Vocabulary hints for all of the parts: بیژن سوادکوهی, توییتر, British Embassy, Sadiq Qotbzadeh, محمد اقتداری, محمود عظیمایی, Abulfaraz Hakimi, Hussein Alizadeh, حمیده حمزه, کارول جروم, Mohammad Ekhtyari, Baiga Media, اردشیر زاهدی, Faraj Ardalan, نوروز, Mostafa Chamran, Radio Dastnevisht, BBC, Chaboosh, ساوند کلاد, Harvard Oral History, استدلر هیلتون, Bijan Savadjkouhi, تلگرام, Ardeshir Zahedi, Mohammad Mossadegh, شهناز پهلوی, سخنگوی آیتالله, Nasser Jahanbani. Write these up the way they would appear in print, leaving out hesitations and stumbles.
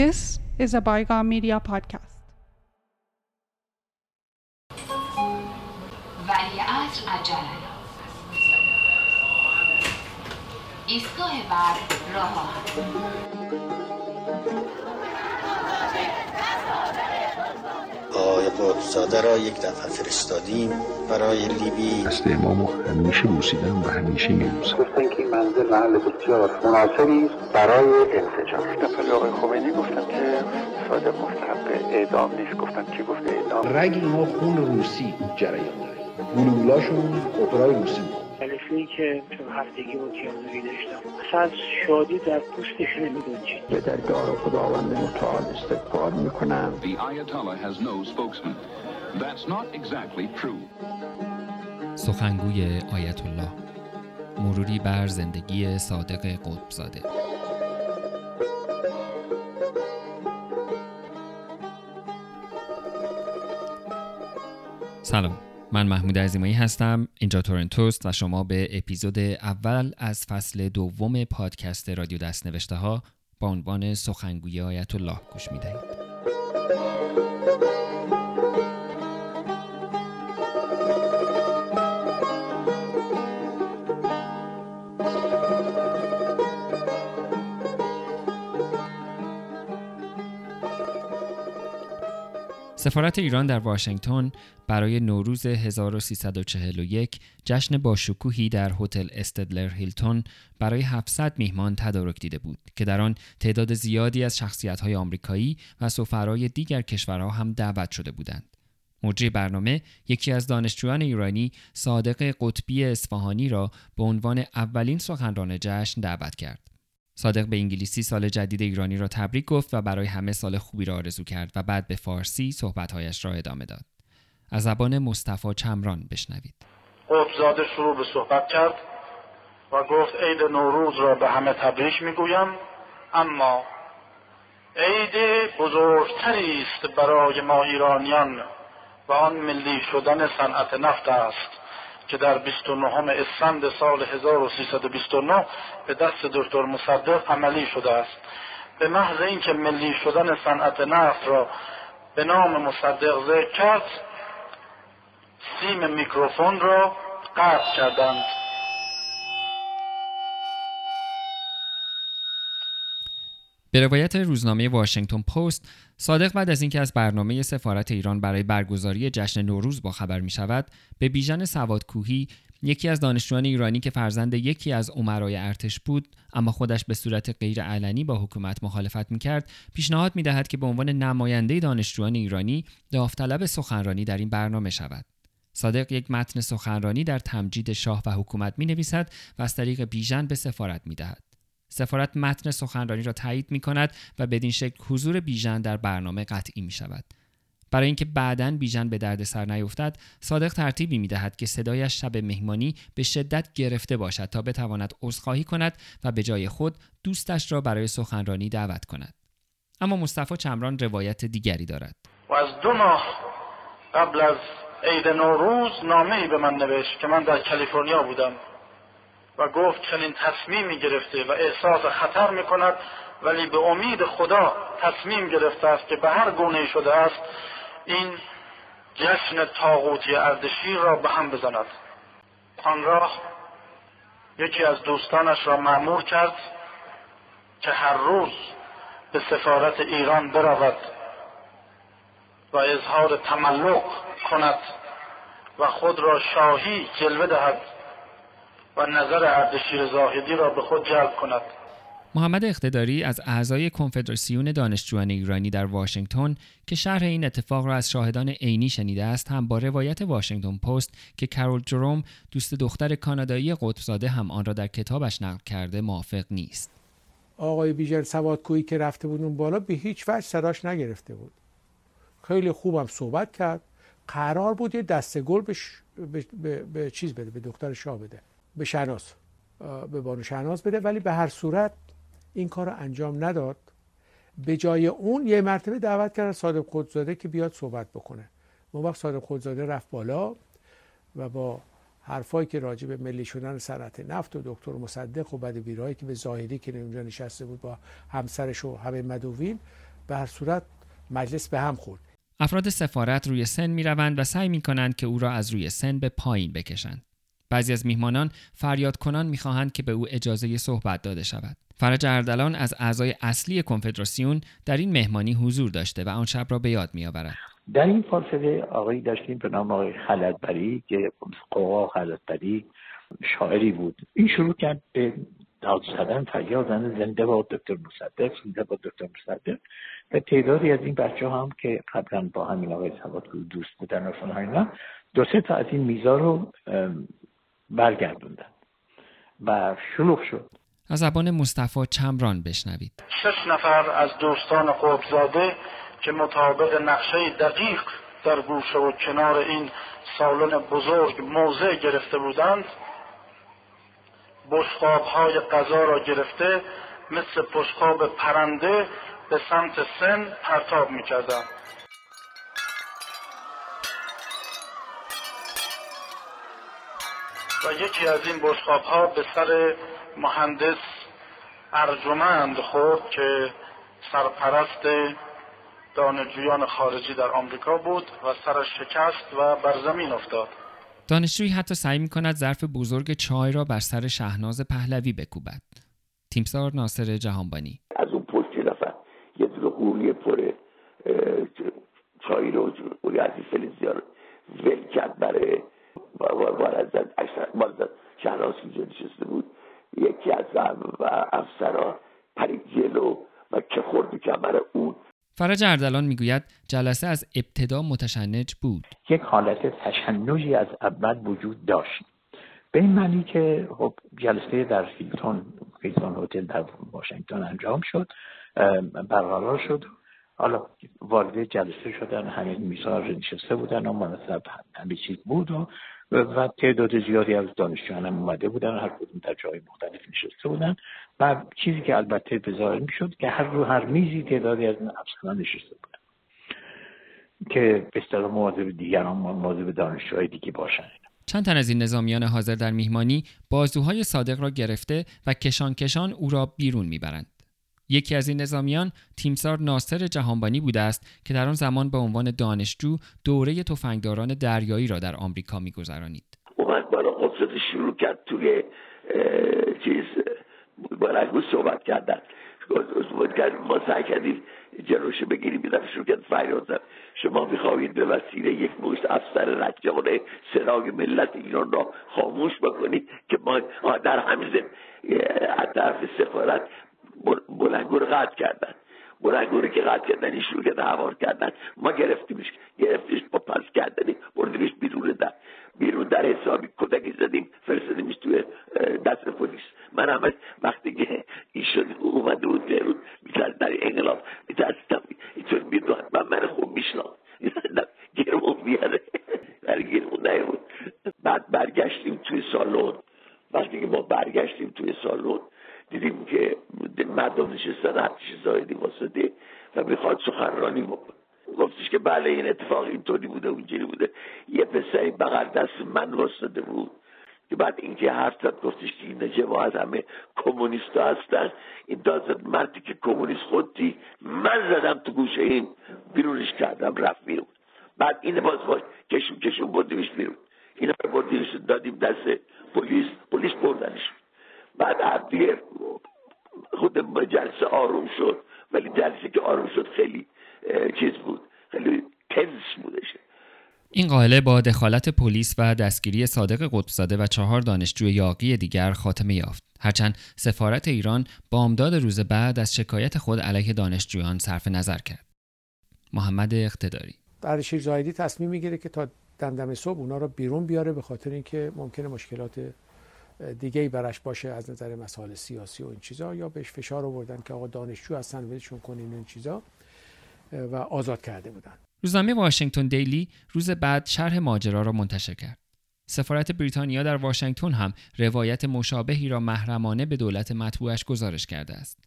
This is a Baiga Media podcast. ولیعصر عجله ایستگاه بعد راه آهن. آقای قطبزاده را یک دفعه فرستادیم برای لیبی. دست امامو همیشه بوسیدم و همیشه میبوسم. گفتن که این منزل محل بسیار مناسبی برای انفجار. دفعه آقای خمینی گفتن که صادق مستحق اعدام نیست. گفتن که گفت اعدام. رگ اینها خون روسی جریان داره. گلولاشون اپرای روسی. تلفنی که تو هفتگی بود که آنوری داشتم اصلا شادی در پوستشون می‌گنجید. به درگاه خداوند متعال استغفار میکنم. The Ayatollah has no spokesman. That's not exactly true. سخنگوی آیت الله، مروری بر زندگی صادق قطبزاده. سلام، من محمود عظیمایی هستم، اینجا تورنتوست و شما به اپیزود اول از فصل دوم پادکست رادیو دستنوشته ها با عنوان سخنگوی آیت الله گوش میدهید. سفارت ایران در واشنگتن برای نوروز 1341 جشن باشکوهی در هتل استدلر هیلتون برای 700 میهمان تدارک دیده بود که در آن تعداد زیادی از شخصیت‌های آمریکایی و سفرای دیگر کشورها هم دعوت شده بودند. مجری برنامه یکی از دانشجویان ایرانی صادق قطبی اصفهانی را به عنوان اولین سخنران جشن دعوت کرد. صادق به انگلیسی سال جدید ایرانی را تبریک گفت و برای همه سال خوبی را آرزو کرد و بعد به فارسی صحبت‌هایش را ادامه داد. از زبان مصطفی چمران بشنوید. قطبزاده شروع به صحبت کرد و گفت عید نوروز را به همه تبریک میگویم، اما عید بزرگتری است برای ما ایرانیان و آن ملی شدن صنعت نفت است که در 29 اسفند سال 1329 به دست دکتر مصدق عملی شده است. به محض اینکه ملی شدن صنعت نفت را به نام مصدق ذکر کرد، سیم میکروفون را قطع کردند. به روایت روزنامه واشنگتن پست، صادق بعد از اینکه از برنامه سفارت ایران برای برگزاری جشن نوروز باخبر می شود، به بیژن سوادکوهی، یکی از دانشجویان ایرانی که فرزند یکی از امرای ارتش بود اما خودش به صورت غیر علنی با حکومت مخالفت می کرد، پیشنهاد می دهد که به عنوان نماینده دانشجویان ایرانی داوطلب سخنرانی در این برنامه شود. صادق یک متن سخنرانی در تمجید شاه و حکومت می نویسد و از طریق بیژن به سفارت می دهد. سفارت متن سخنرانی را تایید می کند و بدین شکل حضور بیژن در برنامه قطعی می شود. برای اینکه بعداً بیژن به دردسر نیفتد، صادق ترتیبی می دهد که صدایش شب مهمانی به شدت گرفته باشد تا بتواند عذرخواهی کند و به جای خود دوستش را برای سخنرانی دعوت کند. اما مصطفی چمران روایت دیگری دارد. و از 2 ماه قبل از عید نوروز نامه‌ای به من نوشت که من در کالیفرنیا بودم و گفت چنین تصمیمی گرفته و احساس خطر میکند، ولی به امید خدا تصمیم گرفته است که به هر گونه شده است این جشن طاغوتی اردشیر را به هم بزند. آن را یکی از دوستانش را مأمور کرد که هر روز به سفارت ایران برود و اظهار تملق کند و خود را شاهی جلوه دهد و نظر اردشیر زاهدی را به خود جلب کند. محمد اقتداری از اعضای کنفدراسیون دانشجویان ایرانی در واشنگتن که شرح این اتفاق را از شاهدان عینی شنیده است، هم با روایت واشنگتن پست که کارول جروم، دوست دختر کانادایی قطبزاده، هم آن را در کتابش نقل کرده موافق نیست. آقای بیژن سوادکویی که رفته بود اون بالا به هیچ وجه سراش نگرفته بود. خیلی خوبم صحبت کرد. قرار بود یه دسته گل به چیز بده، به دختر شاه بده. به بانو شهناز بده، ولی به هر صورت این کار رو انجام نداد. به جای اون یه مرتبه دعوت کرد صادق قطبزاده که بیاد صحبت بکنه. اون وقت صادق قطبزاده رفت بالا و با حرفایی که راجع به ملی شدن صنعت نفت و دکتر مصدق و بدبیرهایی که به ظاهری که اونجا نشسته بود با همسرش و همه مدعوین، به هر صورت مجلس به هم خورد. افراد سفارت روی سن میروند و سعی میکنند که او را از روی سن به پایین بکشند. بعضی از میهمانان فریاد کنان میخواهند که به او اجازه صحبت داده شود. فرج اردلان از اعضای اصلی کنفدراسیون در این مهمانی حضور داشته و آن شب را به یاد میآورد. در این فاصله آقایی داشتیم به نام آقای خلدبری که قوا خلدبری شاعری بود. این شروع کرد به داد زدن، فریاد زدن زنده باد دکتر مصدق، زنده باد دکتر مصدق. و تعدادی از این بچه‌ها هم که قبلا با همین آقای سوادکوهی دوست بودن و فلان، دو سه تا از این میزا رو برگردوندن و شلوغ شد. از زبان مصطفی چمران بشنوید. 6 نفر از دوستان قطب‌زاده که مطابق نقشه دقیق در گوشه و کنار این سالن بزرگ موضع گرفته بودند، بشقاب‌های غذا را گرفته مثل بشقاب پرنده به سمت سن پرتاب می‌کردند. و یکی از این بشقاب‌ها به سر مهندس ارجمند خورد که سرپرست دانشجویان خارجی در آمریکا بود و سرش شکست و بر زمین افتاد. دانشجوی حتی سعی می‌کند ظرف بزرگ چای را بر سر شهناز پهلوی بکوبد. تیمسار ناصر جهانبانی از اون پشت رفت، یه دور قولی پر چای رو اون عزیز فلزیار ول کرد برای بارزد شهناز که نشسته بود. یکی از افسرها پرید جلو و که خورد کمر اون. فرج اردلان میگوید جلسه از ابتدا متشنج بود. یک حالت تشنجی از اول وجود داشت، به این معنی که خب جلسه در هیلتون هتل در واشنگتن انجام شد، برقرار شد. حالا وارد جلسه شدن، همه میزها نشسته بودن و مناسب همه چیز بود و تعداد زیادی از دانشجویان هم اومده بودن، هر کدوم در جای مختلف نشسته بودن و چیزی که البته بظاهر میشد که هر میزی تعدادی از افسران نشسته بودن که به اصطلاح مواظب دیگران، مواظب دانشجوهای دیگه باشن. چند تن از این نظامیان حاضر در میهمانی بازوهای صادق را گرفته و کشان کشان او را بیرون میبرند. یکی از این نظامیان تیمسار ناصر جهانبانی بوده است که در آن زمان به عنوان دانشجو دوره تفنگداران دریایی را در آمریکا می‌گذرانید. اومد برای قدرت شروع کرد توی چیز برای صحبت کردن. صحبت کرد ما سعی کردیم جلوش بگیریم، بیدن شروع کرد فریاد زد شما می‌خواهید به وسیله یک مشت افسر رجاله سراغ ملت ایران را خاموش بکنید که ما در همین از طرف سفارت بلنگور قطع کردن، بلنگوری که قطع کردن شروع کرد هوار کردن. ما گرفتیمش با پس کردنی بردیمش بیرون در حسابی کتکی زدیم، فرستادیمش توی دست پلیس. من همش وقتی که ایشون اومده بود بیرون میترسیدم انقلاب، میترسیدم ایشون میدوند و من خوب میشنام میترسیدم گرمون بیاره برای گرمون نیمون. بعد برگشتیم توی سالن. وقتی که ما برگشتیم توی سالن دیدیم که مردم نشستن، ارتشیر زاهدی واسطه و میخواد سخنرانی بکنه. گفتش که بله این اتفاق اینطوری بوده اونجوری بوده. یه پسری بغل دست من واسطه بود که بعد اینکه حرف زد گفتش که این جماعه از همه کمونیستا هستن. این داد مردی که کمونیست خودتی، من زدم تو گوشه این، بیرونش کردم رفت بیرون. بعد این باز کشون بردیمش بیرون، اینا رو بردیمش دادیم دست پلیس بردنش. بعد عبدیر خود جلسه آروم شد، ولی جلسه که آروم شد خیلی چیز بود، خیلی تنس بودش. این قائله با دخالت پلیس و دستگیری صادق قطبزاده و 4 دانشجوی یاغی دیگر خاتمه یافت، هرچند سفارت ایران بامداد روز بعد از شکایت خود علیه دانشجویان صرف نظر کرد. محمد اقتداری. ardeshir zahedi تصمیم میگیره که تا دمدم صبح اونا رو بیرون بیاره، به خاطر اینکه ممکنه مشکلات دیگه‌ای براش باشه از نظر مسائل سیاسی و این چیزا، یا بهش فشار آوردن که آقا دانشجو هستن ولشون کنین این چیزا و آزاد کرده بودن. روزنامه واشنگتن دیلی روز بعد شرح ماجرا را منتشر کرد. سفارت بریتانیا در واشنگتن هم روایت مشابهی را محرمانه به دولت مطبوعش گزارش کرده است.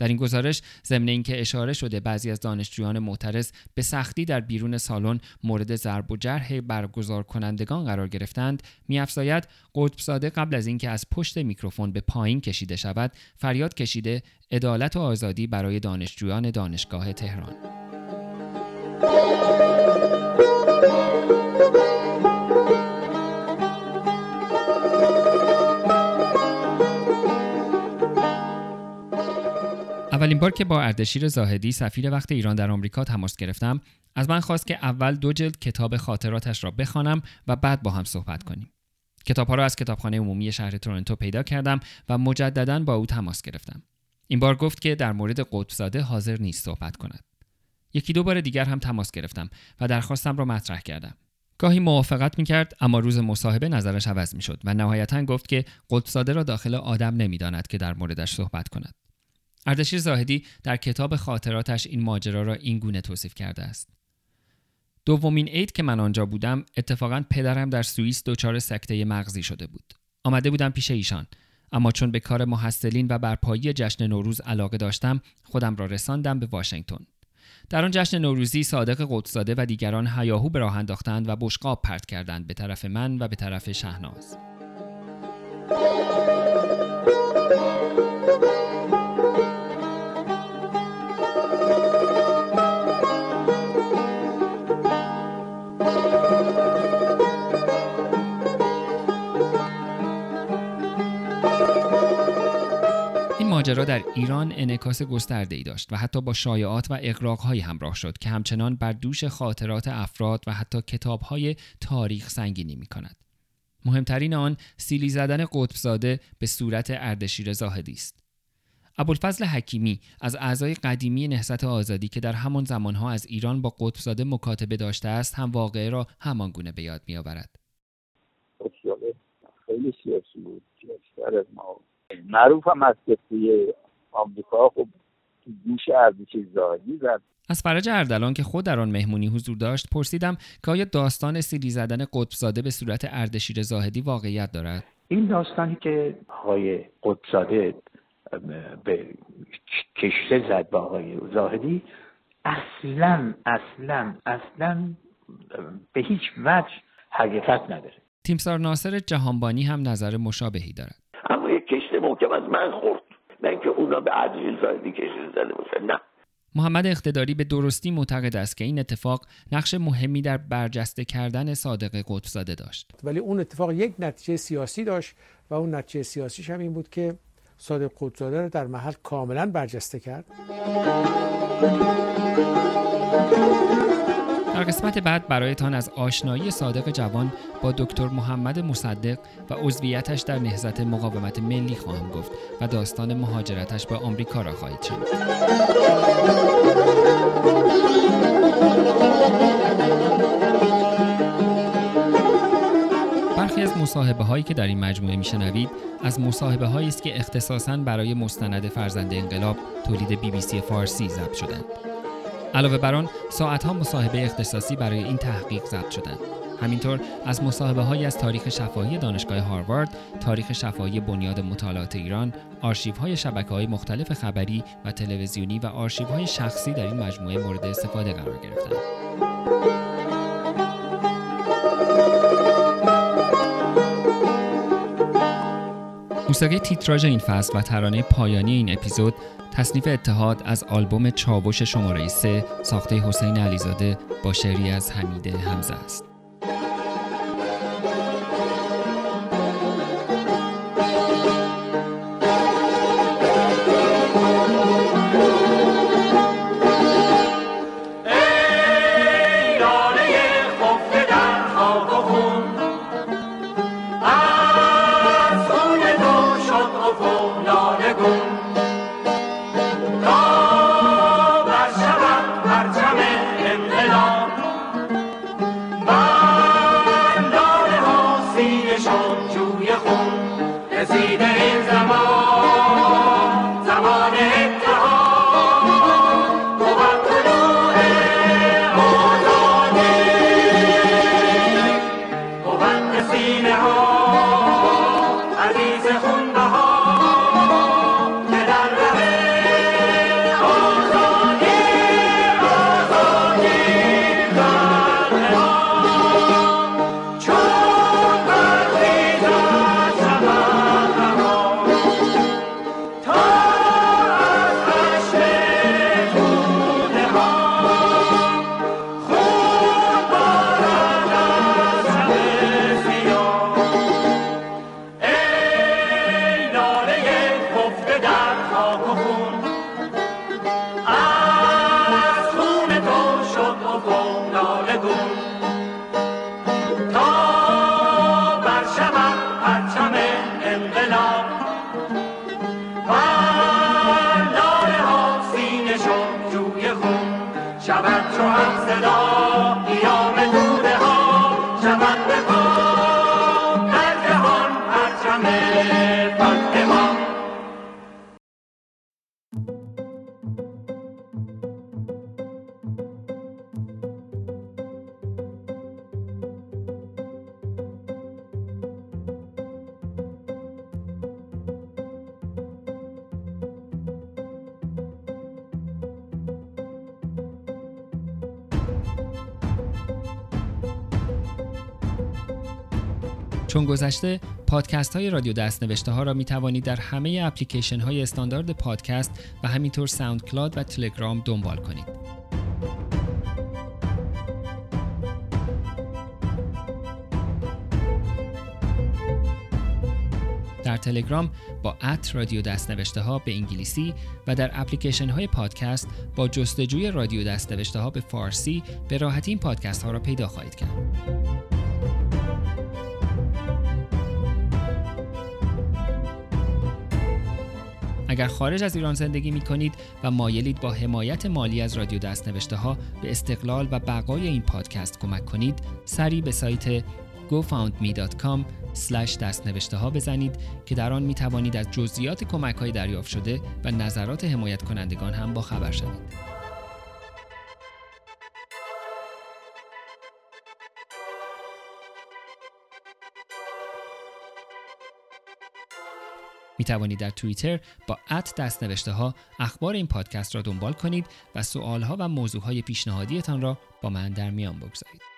در این گزارش ضمن اینکه اشاره شده بعضی از دانشجویان معترض به سختی در بیرون سالن مورد ضرب و جرح برگزارکنندگان قرار گرفتند، می‌افزاید قطبزاده قبل از اینکه از پشت میکروفون به پایین کشیده شود فریاد کشیده عدالت و آزادی برای دانشجویان دانشگاه تهران. اولین بار که با اردشیر زاهدی سفیر وقت ایران در آمریکا تماس گرفتم، از من خواست که اول 2 جلد کتاب خاطراتش را بخوانم و بعد با هم صحبت کنیم. کتاب‌ها را از کتابخانه عمومی شهر تورنتو پیدا کردم و مجدداً با او تماس گرفتم. این بار گفت که در مورد قطبزاده حاضر نیست صحبت کند. 1-2 بار دیگر هم تماس گرفتم و درخواستم را مطرح کردم. گاهی موافقت می‌کرد، اما روز مصاحبه نظرش عوض می‌شد و نهایتاً گفت که قطبزاده را داخل آدم نمی‌داند که در موردش صحبت کند. اردشیر زاهدی در کتاب خاطراتش این ماجرا را این گونه توصیف کرده است: دومین عید که من آنجا بودم، اتفاقاً پدرم در سوئیس دچار سکته مغزی شده بود. آمده بودم پیش ایشان، اما چون به کار محصلین و برپایی جشن نوروز علاقه داشتم، خودم را رساندم به واشنگتن. در آن جشن نوروزی صادق قطبزاده و دیگران هیاهو به راه انداختند و بشقاب پرت کردند به طرف من و به طرف شهناز. ماجرا در ایران انعکاس گسترده‌ای داشت و حتی با شایعات و اغراق‌هایی همراه شد که همچنان بر دوش خاطرات افراد و حتی کتاب‌های تاریخ سنگینی می‌کند. مهمترین آن سیلی زدن قطبزاده به صورت اردشیر زاهدی است. ابوالفضل حکیمی از اعضای قدیمی نهضت آزادی که در همان زمان‌ها از ایران با قطبزاده مکاتبه داشته است، هم واقعه را همان گونه به یاد می‌آورد. خیلی سیاسی بود. معروف هم از کسی آمریکا خب گوش اردشیر زاهدی زد. از فرج اردلان که خود در آن مهمونی حضور داشت پرسیدم که آیا داستان سیلی زدن قطبزاده به صورت اردشیر زاهدی واقعیت دارد؟ این داستانی که آقای قطبزاده به کشته زد با آقای زاهدی اصلاً به هیچ وجه حقیقت نداره. تیمسار ناصر جهانبانی هم نظر مشابهی دارد. اما یک کشته محکم از من خورد، نه اینکه اونا به اردشیر زاهدی کشته زده باشن. نه، محمد اختصاری به درستی معتقد است که این اتفاق نقش مهمی در برجسته کردن صادق قطبزاده داشت، ولی اون اتفاق یک نتیجه سیاسی داشت و اون نتیجه سیاسیش هم این بود که صادق قطبزاده رو در محل کاملا برجسته کرد. در قسمت بعد برایتان از آشنایی صادق جوان با دکتر محمد مصدق و عضویتش در نهضت مقاومت ملی خواهم گفت و داستان مهاجرتش به آمریکا را خواهید شنید. برخی از مصاحبه هایی که در این مجموعه میشنوید از مصاحبه هایی است که اختصاصاً برای مستند فرزند انقلاب تولید BBC فارسی ضبط شدند. علاوه بر آن ساعت‌ها مصاحبه اختصاصی برای این تحقیق ضبط شدند. همینطور از مصاحبه‌هایی از تاریخ شفاهی دانشگاه هاروارد، تاریخ شفاهی بنیاد مطالعات ایران، آرشیوهای شبکه‌های مختلف خبری و تلویزیونی و آرشیوهای شخصی در این مجموعه مورد استفاده قرار گرفتند. موسیقی تیتراژ این فصل و ترانه پایانی این اپیزود تصنیف اتحاد از آلبوم چابوش شماره 3 ساخته حسین علیزاده با شعری از حمیده حمزه است. Bye. شبت چو هم صدا قیام دوده ها، شبت بخواب در جهان پرچم فتح ما. چون گذشته پادکست های رادیو دستنوشته ها را می توانید در همه اپلیکیشن های استاندارد پادکست و همینطور ساوند کلاد و تلگرام دنبال کنید. در تلگرام با @رادیو دستنوشته ها به انگلیسی و در اپلیکیشن های پادکست با جستجوی رادیو دستنوشته ها به فارسی به راحتی این پادکست ها را پیدا خواهید کرد. اگر خارج از ایران زندگی می کنید و مایلید با حمایت مالی از رادیو دستنوشته ها به استقلال و بقای این پادکست کمک کنید، سری به سایت gofoundme.com/دستنوشته ها بزنید که در آن می توانید از جزئیات کمک های دریافت شده و نظرات حمایت کنندگان هم با خبر شوید. می توانید در توییتر با @دستنوشته ها اخبار این پادکست را دنبال کنید و سوالها و موضوعهای پیشنهادیتان را با من در میان بگذارید.